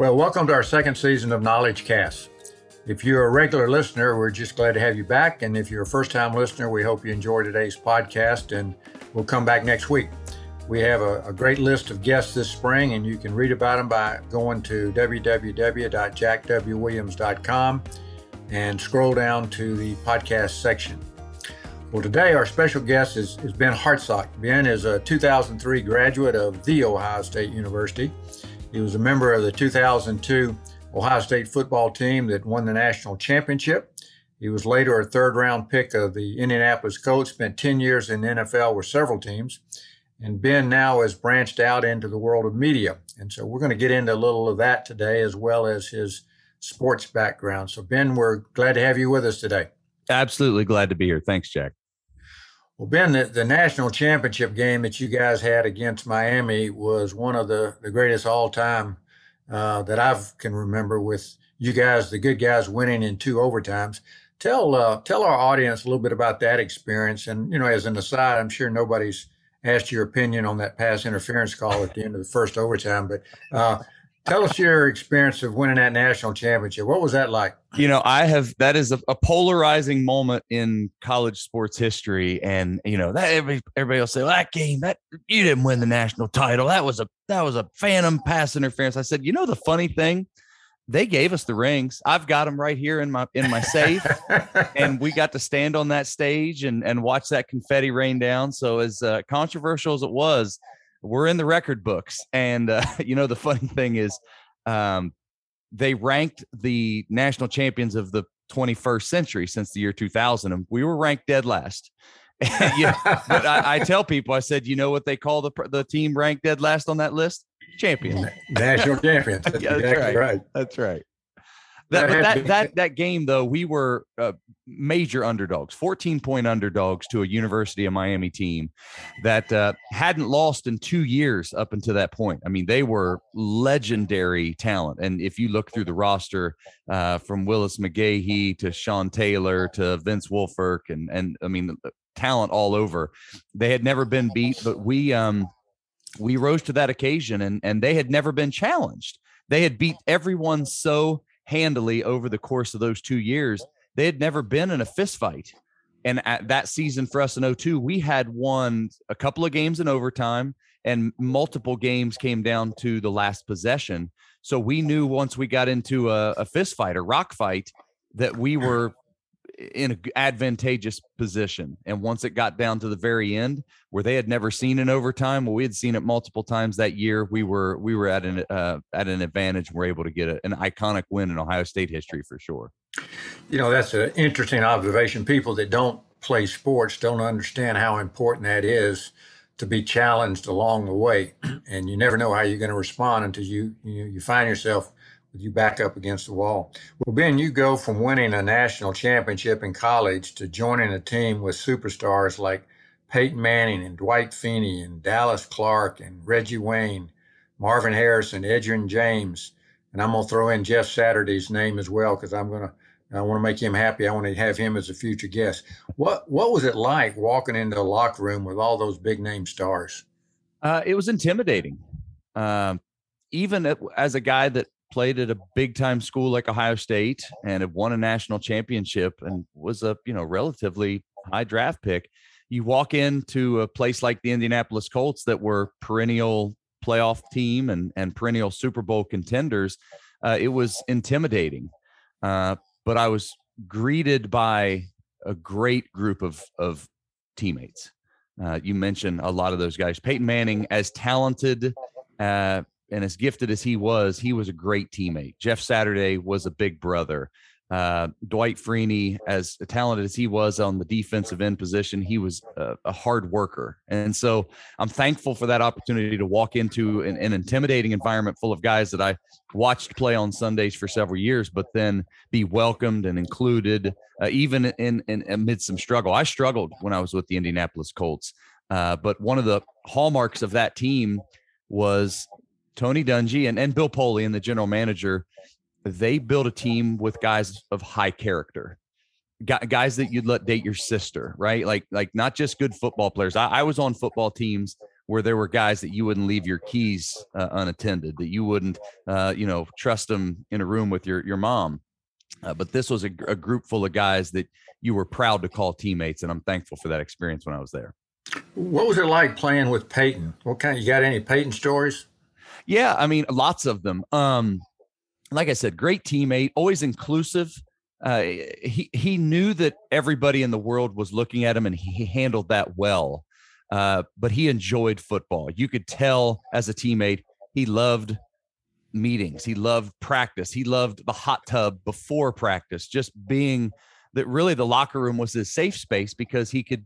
Well, welcome to our second season of Knowledge Cast. If you're a regular listener, we're just glad to have you back. And if you're a first-time listener, we hope you enjoy today's podcast, and we'll come back next week. We have a great list of guests this spring, and you can read about them by going to www.jackwwilliams.com and scroll down to the podcast section. Well, today our special guest is Ben Hartsock. Ben is a 2003 graduate of The Ohio State University. He was a member of the 2002 Ohio State football team that won the national championship. He was later a third-round pick of the Indianapolis Colts, spent 10 years in the NFL with several teams, and Ben now has branched out into the world of media. And so we're going to get into a little of that today, as well as his sports background. So, Ben, we're glad to have you with us today. Absolutely glad to be here. Thanks, Jack. Well, Ben, the national championship game that you guys had against Miami was one of the greatest all-time that I can remember, with you guys, the good guys, winning in two overtimes. Tell our audience a little bit about that experience. And, you know, as an aside, I'm sure nobody's asked your opinion on that pass interference call at the end of the first overtime. But tell us your experience of winning that national championship. What was that like? You know, that is a polarizing moment in college sports history. And, you know, that everybody will say, well, that game, that you didn't win the national title. That was a phantom pass interference. I said, you know, the funny thing, they gave us the rings. I've got them right here in my safe. And we got to stand on that stage and watch that confetti rain down. So as controversial as it was, we're in the record books. And, you know, the funny thing is they ranked the national champions of the 21st century since the year 2000. And we were ranked dead last. Yeah, but I tell people, I said, you know what they call the team ranked dead last on that list? Champions. National champions. That's, yeah, that's exactly right. That's right. That game, though, we were major underdogs, 14-point underdogs to a University of Miami team that hadn't lost in 2 years up until that point. I mean, they were legendary talent. And if you look through the roster, from Willis McGahee to Sean Taylor to Vince Wilfork, and I mean, talent all over. They had never been beat, but we rose to that occasion, and they had never been challenged. They had beat everyone so handily over the course of those 2 years. They had never been in a fist fight. And at that season for us in 02, we had won a couple of games in overtime, and multiple games came down to the last possession. So we knew once we got into a fist fight, a rock fight, that we were in an advantageous position. And once it got down to the very end, where they had never seen an overtime, well, we had seen it multiple times that year, we were at an advantage, and we're able to get an iconic win in Ohio State history for sure. You know, that's an interesting observation. People that don't play sports don't understand how important that is, to be challenged along the way. And you never know how you're going to respond until you find yourself you back up against the wall. Well, Ben, you go from winning a national championship in college to joining a team with superstars like Peyton Manning and Dwight Feeney and Dallas Clark and Reggie Wayne, Marvin Harrison, Edgerrin James, and I'm going to throw in Jeff Saturday's name as well, because I want to make him happy. I want to have him as a future guest. What was it like walking into the locker room with all those big name stars? It was intimidating. Even as a guy that played at a big time school like Ohio State and had won a national championship and was a, you know, relatively high draft pick, you walk into a place like the Indianapolis Colts that were perennial playoff team and perennial Super Bowl contenders. It was intimidating, but I was greeted by a great group of teammates. You mentioned a lot of those guys. Peyton Manning, as talented and as gifted as he was a great teammate. Jeff Saturday was a big brother. Dwight Freeney, as talented as he was on the defensive end position, he was a hard worker. And so I'm thankful for that opportunity to walk into an intimidating environment full of guys that I watched play on Sundays for several years, but then be welcomed and included, even in amid some struggle. I struggled when I was with the Indianapolis Colts, but one of the hallmarks of that team was Tony Duggy and Bill Polian, the general manager. They built a team with guys of high character, guys that you'd let date your sister, right? Like not just good football players. I was on football teams where there were guys that you wouldn't leave your keys unattended, that you wouldn't, trust them in a room with your mom. But this was a group full of guys that you were proud to call teammates, and I'm thankful for that experience when I was there. What was it like playing with Peyton? You got any Peyton stories? Yeah, I mean, lots of them. Like I said, great teammate, always inclusive. He knew that everybody in the world was looking at him, and he handled that well. But he enjoyed football. You could tell as a teammate, he loved meetings. He loved practice. He loved the hot tub before practice, just being that really the locker room was his safe space because he could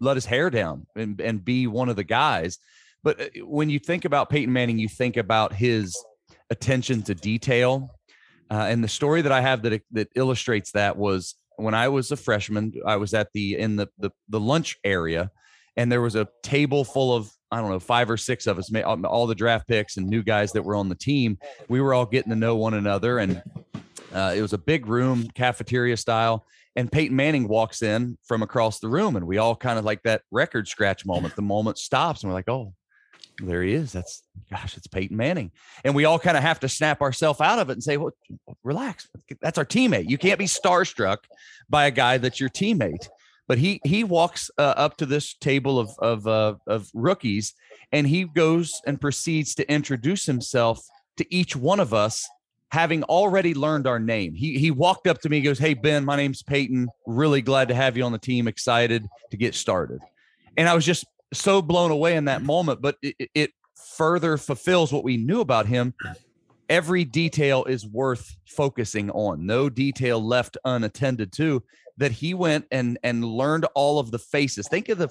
let his hair down and be one of the guys. But when you think about Peyton Manning, you think about his attention to detail. And the story that I have that illustrates that was when I was a freshman, I was in the lunch area, and there was a table full of, 5 or 6 of us, all the draft picks and new guys that were on the team. We were all getting to know one another, and it was a big room, cafeteria style. And Peyton Manning walks in from across the room, and we all kind of like that record scratch moment. The moment stops, and we're like, oh, there he is. It's Peyton Manning. And we all kind of have to snap ourselves out of it and say, well, relax. That's our teammate. You can't be starstruck by a guy that's your teammate. But he walks up to this table of rookies, and he goes and proceeds to introduce himself to each one of us, having already learned our name. He walked up to me, goes, hey, Ben, my name's Peyton. Really glad to have you on the team. Excited to get started. And I was just so blown away in that moment, but it further fulfills what we knew about him. Every detail is worth focusing on. No detail left unattended to, that he went and learned all of the faces. Think of the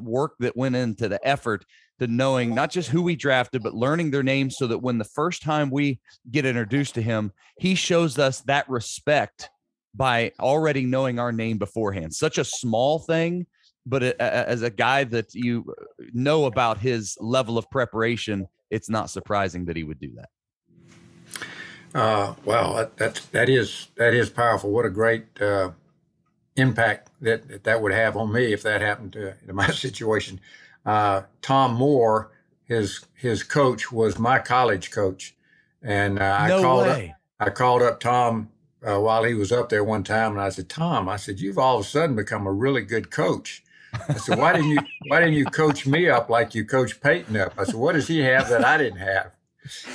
work that went into the effort to knowing not just who we drafted, but learning their names so that when the first time we get introduced to him, he shows us that respect by already knowing our name beforehand. Such a small thing, but as a guy that you know about his level of preparation, it's not surprising that he would do that. Wow, that is powerful. What a great impact that would have on me if that happened to my situation. Tom Moore, his coach, was my college coach, and I called up Tom while he was up there one time, and I said, Tom, you've all of a sudden become a really good coach. I said, why didn't you coach me up like you coached Peyton up? I said, what does he have that I didn't have?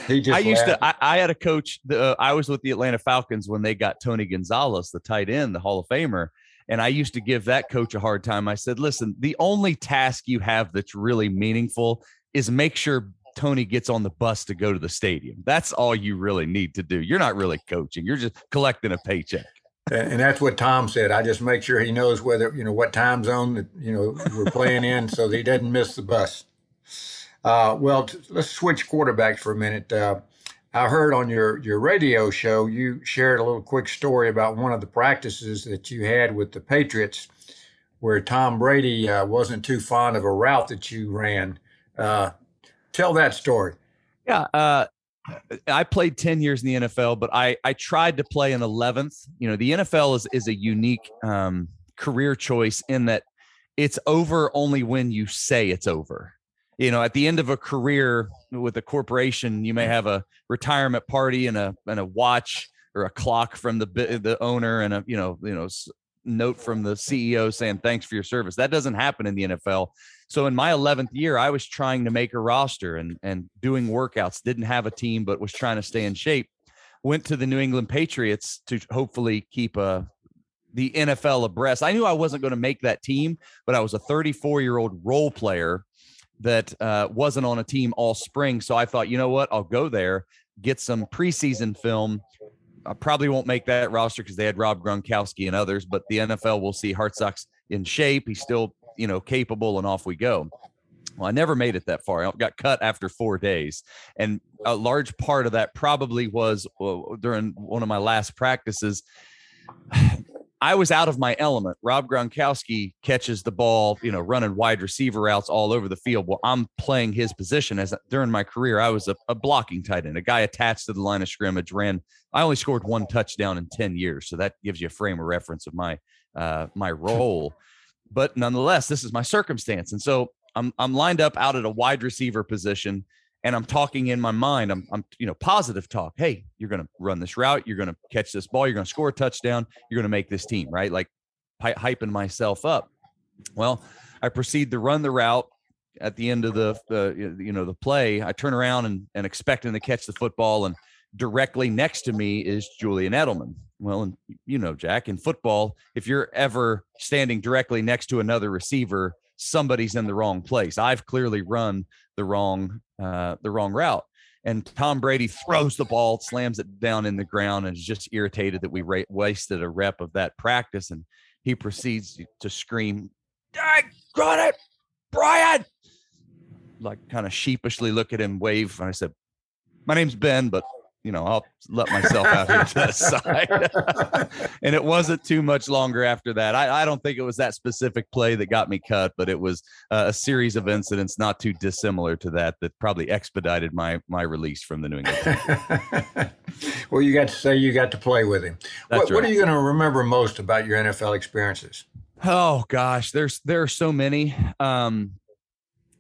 I had a coach. I was with the Atlanta Falcons when they got Tony Gonzalez, the tight end, the Hall of Famer. And I used to give that coach a hard time. I said, listen, the only task you have that's really meaningful is make sure Tony gets on the bus to go to the stadium. That's all you really need to do. You're not really coaching. You're just collecting a paycheck. And that's what Tom said. I just make sure he knows what time zone we're playing in so that he doesn't miss the bus. Let's switch quarterbacks for a minute. I heard on your radio show, you shared a little quick story about one of the practices that you had with the Patriots where Tom Brady wasn't too fond of a route that you ran. Tell that story. Yeah. I played 10 years in the NFL, but I tried to play an 11th. The NFL is a unique career choice in that it's over only when you say it's over. At the end of a career with a corporation, you may have a retirement party and a watch or a clock from the owner and a note from the CEO saying thanks for your service. That doesn't happen in the NFL. So in my 11th year, I was trying to make a roster and doing workouts. Didn't have a team, but was trying to stay in shape. Went to the New England Patriots to hopefully keep the NFL abreast. I knew I wasn't going to make that team, but I was a 34-year-old role player that wasn't on a team all spring. So I thought, you know what, I'll go there, get some preseason film. I probably won't make that roster because they had Rob Gronkowski and others, but the NFL will see Hartsock's in shape. He's still, capable, and off we go. Well, I never made it that far. I got cut after 4 days. And a large part of that probably was during one of my last practices. I was out of my element. Rob Gronkowski catches the ball, running wide receiver routes all over the field. Well, I'm playing his position during my career, I was a blocking tight end, a guy attached to the line of scrimmage, ran. I only scored 1 touchdown in 10 years. So that gives you a frame of reference of my role, but nonetheless, this is my circumstance. And so I'm lined up out at a wide receiver position, and I'm talking in my mind. I'm positive talk. Hey, you're going to run this route. You're going to catch this ball. You're going to score a touchdown. You're going to make this team, right? Like hyping myself up. Well, I proceed to run the route. At the end of the play, I turn around and expecting to catch the football, and directly next to me is Julian Edelman. Well, and Jack, in football, if you're ever standing directly next to another receiver, somebody's in the wrong place. I've clearly run the wrong route. And Tom Brady throws the ball, slams it down in the ground, and is just irritated that we wasted a rep of that practice. And he proceeds to scream, "I got it, Brian!" Like, kind of sheepishly look at him, wave. And I said, "My name's Ben, but I'll let myself out here to the side." And it wasn't too much longer after that. I don't think it was that specific play that got me cut, but it was a series of incidents not too dissimilar to that probably expedited my release from the New England. Well, you got to say you got to play with him. What are you going to remember most about your NFL experiences? Oh, gosh, there are so many.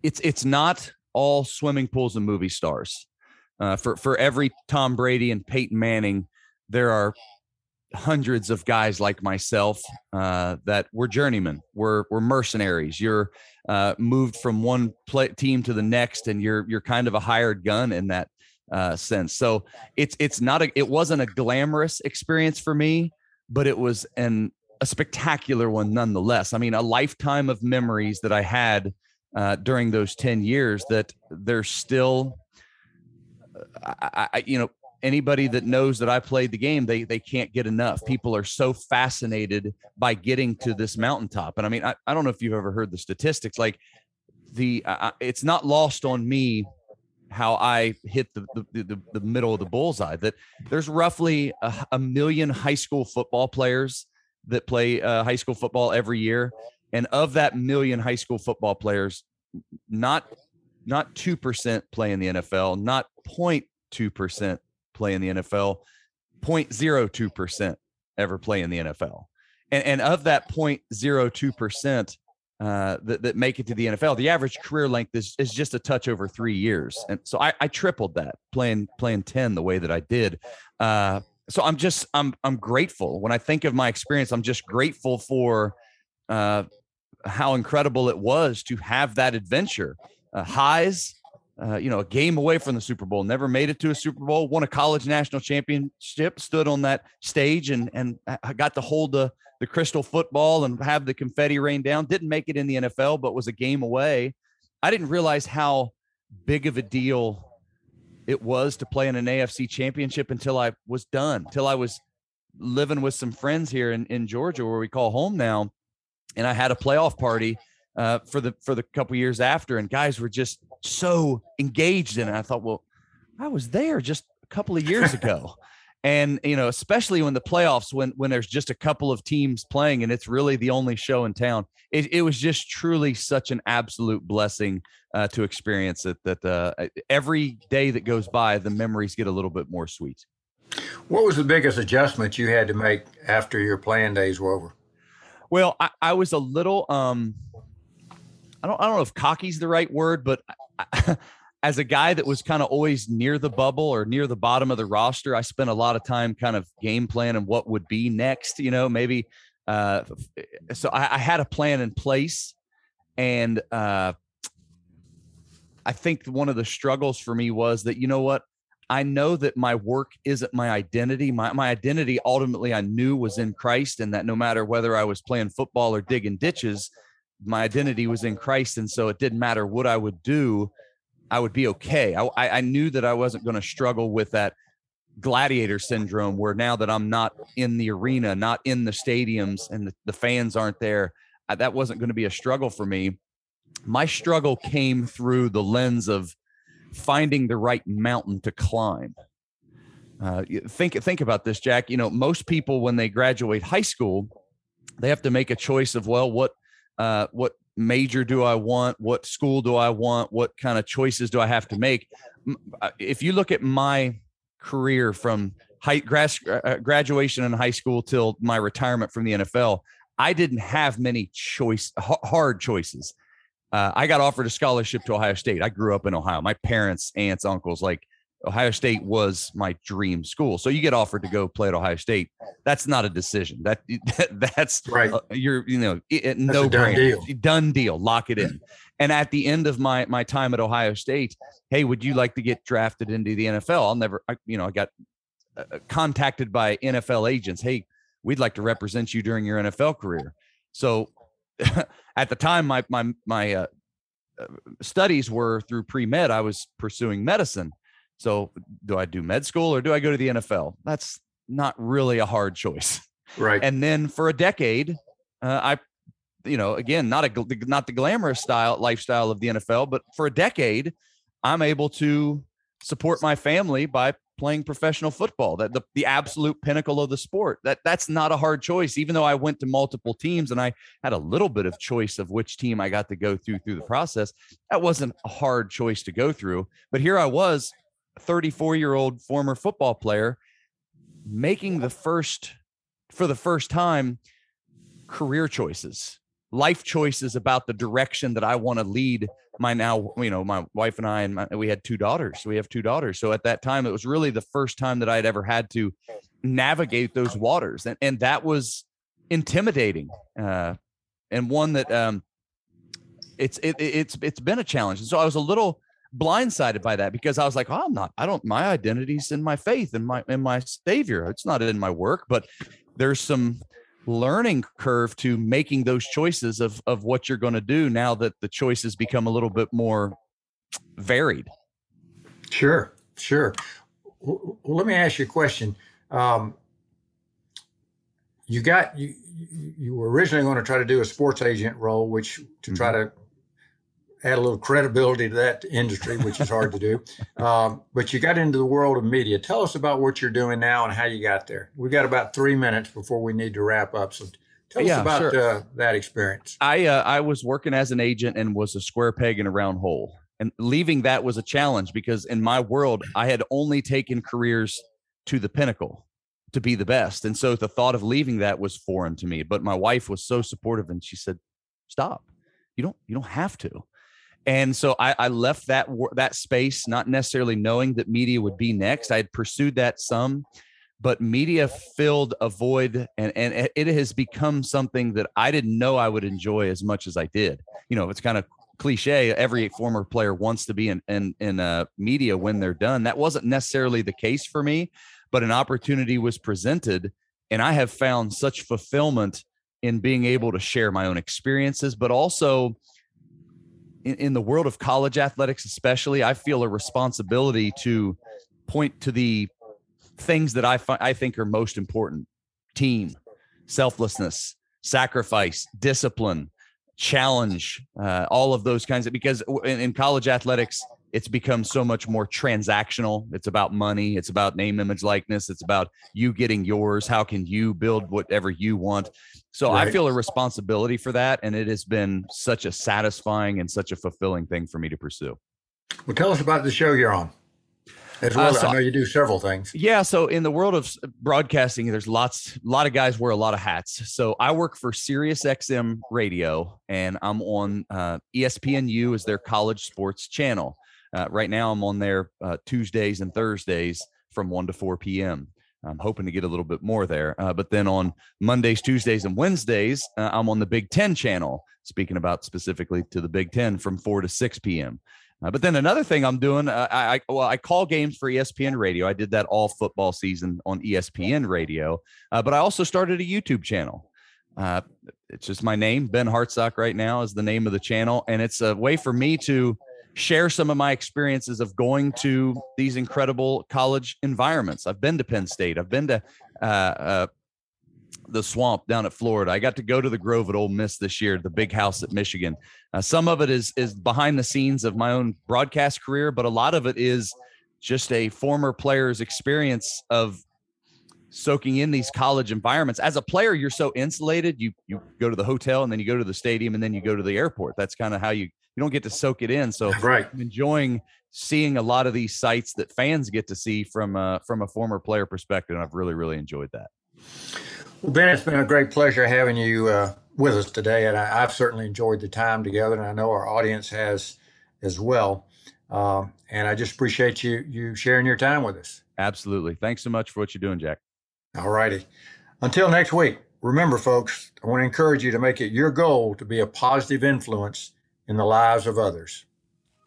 It's not all swimming pools and movie stars. For every Tom Brady and Peyton Manning, there are hundreds of guys like myself that were journeymen, were mercenaries. You're moved from one team to the next, and you're kind of a hired gun in that sense. So it wasn't a glamorous experience for me, but it was a spectacular one nonetheless. I mean, a lifetime of memories that I had during those 10 years that they're still. Anybody that knows that I played the game, they can't get enough. People are so fascinated by getting to this mountaintop. And I mean, I don't know if you've ever heard the statistics, like it's not lost on me how I hit the middle of the bullseye, that there's roughly a million high school football players that play high school football every year. And of that million high school football players, not 2% play in the NFL, not 0.2% play in the NFL, 0.02% ever play in the NFL. And of that 0.02% that make it to the NFL, the average career length is just a touch over 3 years. And so I tripled that playing 10 the way that I did. So I'm grateful. When I think of my experience, I'm just grateful for how incredible it was to have that adventure. Highs, a game away from the Super Bowl, never made it to a Super Bowl, won a college national championship, stood on that stage and I got to hold the crystal football and have the confetti rain down. Didn't make it in the NFL, but was a game away. I didn't realize how big of a deal it was to play in an AFC championship until I was done, till I was living with some friends here in Georgia, where we call home now. And I had a playoff party for the couple years after, and guys were just so engaged in it. I thought, well, I was there just a couple of years ago. And, especially when the playoffs, when there's just a couple of teams playing and it's really the only show in town, it was just truly such an absolute blessing to experience it, that every day that goes by, the memories get a little bit more sweet. What was the biggest adjustment you had to make after your playing days were over? Well, I was a little, I don't know if cocky's the right word, but as a guy that was kind of always near the bubble or near the bottom of the roster, I spent a lot of time kind of game planning and what would be next, maybe. So I had a plan in place, and I think one of the struggles for me was that, I know that my work isn't my identity. My identity, ultimately, I knew was in Christ, and that no matter whether I was playing football or digging ditches, my identity was in Christ. And so it didn't matter what I would do, I would be okay. I knew that I wasn't going to struggle with that gladiator syndrome, where now that I'm not in the arena, not in the stadiums, and the fans aren't there, that wasn't going to be a struggle for me. My struggle came through the lens of finding the right mountain to climb. Think about this, Jack. Most people, when they graduate high school, they have to make a choice of, well, what major do I want? What school do I want? What kind of choices do I have to make? If you look at my career from graduation in high school till my retirement from the NFL, I didn't have many hard choices. I got offered a scholarship to Ohio State. I grew up in Ohio. My parents, aunts, uncles, like Ohio State was my dream school. So you get offered to go play at Ohio State. That's not a decision. That's right. That's done deal. Lock it in. And at the end of my time at Ohio State, hey, would you like to get drafted into the NFL? I got contacted by NFL agents. Hey, we'd like to represent you during your NFL career. So at the time, my studies were through pre-med. I was pursuing medicine. So do I do med school or do I go to the NFL? That's not really a hard choice. Right. And then for a decade, not the glamorous lifestyle of the NFL, but for a decade, I'm able to support my family by playing professional football, that the absolute pinnacle of the sport. That's not a hard choice, even though I went to multiple teams and I had a little bit of choice of which team I got to go through the process. That wasn't a hard choice to go through, but here I was, 34-year-old former football player, making for the first time career choices, life choices about the direction that I want to lead my now, my wife and I, we had two daughters. We have two daughters. So at that time, it was really the first time that I'd ever had to navigate those waters. And that was intimidating. And one that it's been a challenge. And so I was a little blindsided by that because I was like, my identity's in my faith and my savior. It's not in my work, but there's some learning curve to making those choices of what you're going to do now that the choices become a little bit more varied. Sure. Let me ask you a question. You were originally going to try to do a sports agent role, which to try to add a little credibility to that industry, which is hard to do. But you got into the world of media. Tell us about what you're doing now and how you got there. We've got about 3 minutes before we need to wrap up. So tell us about that experience. I was working as an agent and was a square peg in a round hole. And leaving that was a challenge because in my world, I had only taken careers to the pinnacle to be the best. And so the thought of leaving that was foreign to me. But my wife was so supportive and she said, stop. You don't have to. And so I left that space, not necessarily knowing that media would be next. I had pursued that some, but media filled a void, and it has become something that I didn't know I would enjoy as much as I did. It's kind of cliche. Every former player wants to be in media when they're done. That wasn't necessarily the case for me, but an opportunity was presented, and I have found such fulfillment in being able to share my own experiences, but also in the world of college athletics, especially, I feel a responsibility to point to the things that I think are most important: team, selflessness, sacrifice, discipline, challenge, all of those kinds of, because in college athletics, it's become so much more transactional. It's about money. It's about name, image, likeness. It's about you getting yours. How can you build whatever you want? So right. I feel a responsibility for that. And it has been such a satisfying and such a fulfilling thing for me to pursue. Well, tell us about the show you're on. As well, I know you do several things. Yeah. So in the world of broadcasting, there's a lot of guys wear a lot of hats. So I work for Sirius XM Radio, and I'm on ESPNU as their college sports channel. Right now, I'm on there Tuesdays and Thursdays from 1 to 4 p.m. I'm hoping to get a little bit more there. But then on Mondays, Tuesdays, and Wednesdays, I'm on the Big Ten channel, speaking about specifically to the Big Ten from 4 to 6 p.m. But then another thing I'm doing, I call games for ESPN Radio. I did that all football season on ESPN Radio. But I also started a YouTube channel. It's just my name. Ben Hartsock right now is the name of the channel. And it's a way for me to share some of my experiences of going to these incredible college environments. I've been to Penn State. I've been to the swamp down at Florida. I got to go to the Grove at Ole Miss this year, the big house at Michigan. Some of it is behind the scenes of my own broadcast career, but a lot of it is just a former player's experience of soaking in these college environments. As a player, you're so insulated. You go to the hotel, and then you go to the stadium, and then you go to the airport. That's kind of how you don't get to soak it in. So right. I'm enjoying seeing a lot of these sites that fans get to see from a former player perspective. And I've really, really enjoyed that. Well, Ben, it's been a great pleasure having you with us today, and I've certainly enjoyed the time together, and I know our audience has as well. And I just appreciate you sharing your time with us. Absolutely. Thanks so much for what you're doing, Jack. All righty. Until next week, remember, folks, I want to encourage you to make it your goal to be a positive influence in the lives of others.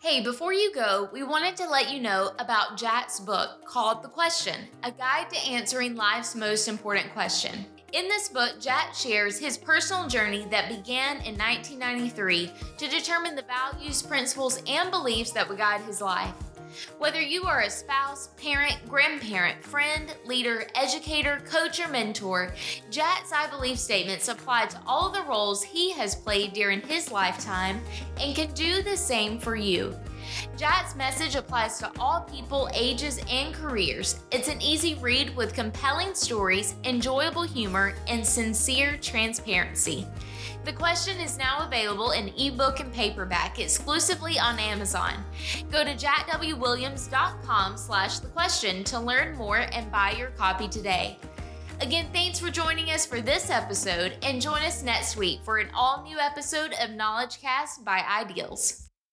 Hey, before you go, we wanted to let you know about Jack's book called The Question, A Guide to Answering Life's Most Important Question. In this book, Jack shares his personal journey that began in 1993 to determine the values, principles, and beliefs that would guide his life. Whether you are a spouse, parent, grandparent, friend, leader, educator, coach, or mentor, Jack's I Believe statements apply to all the roles he has played during his lifetime and can do the same for you. Jack's message applies to all people, ages, and careers. It's an easy read with compelling stories, enjoyable humor, and sincere transparency. The Question is now available in ebook and paperback exclusively on Amazon. Go to jackwwilliams.com/thequestion to learn more and buy your copy today. Again, thanks for joining us for this episode, and join us next week for an all-new episode of KnowledgeCast by Ideals.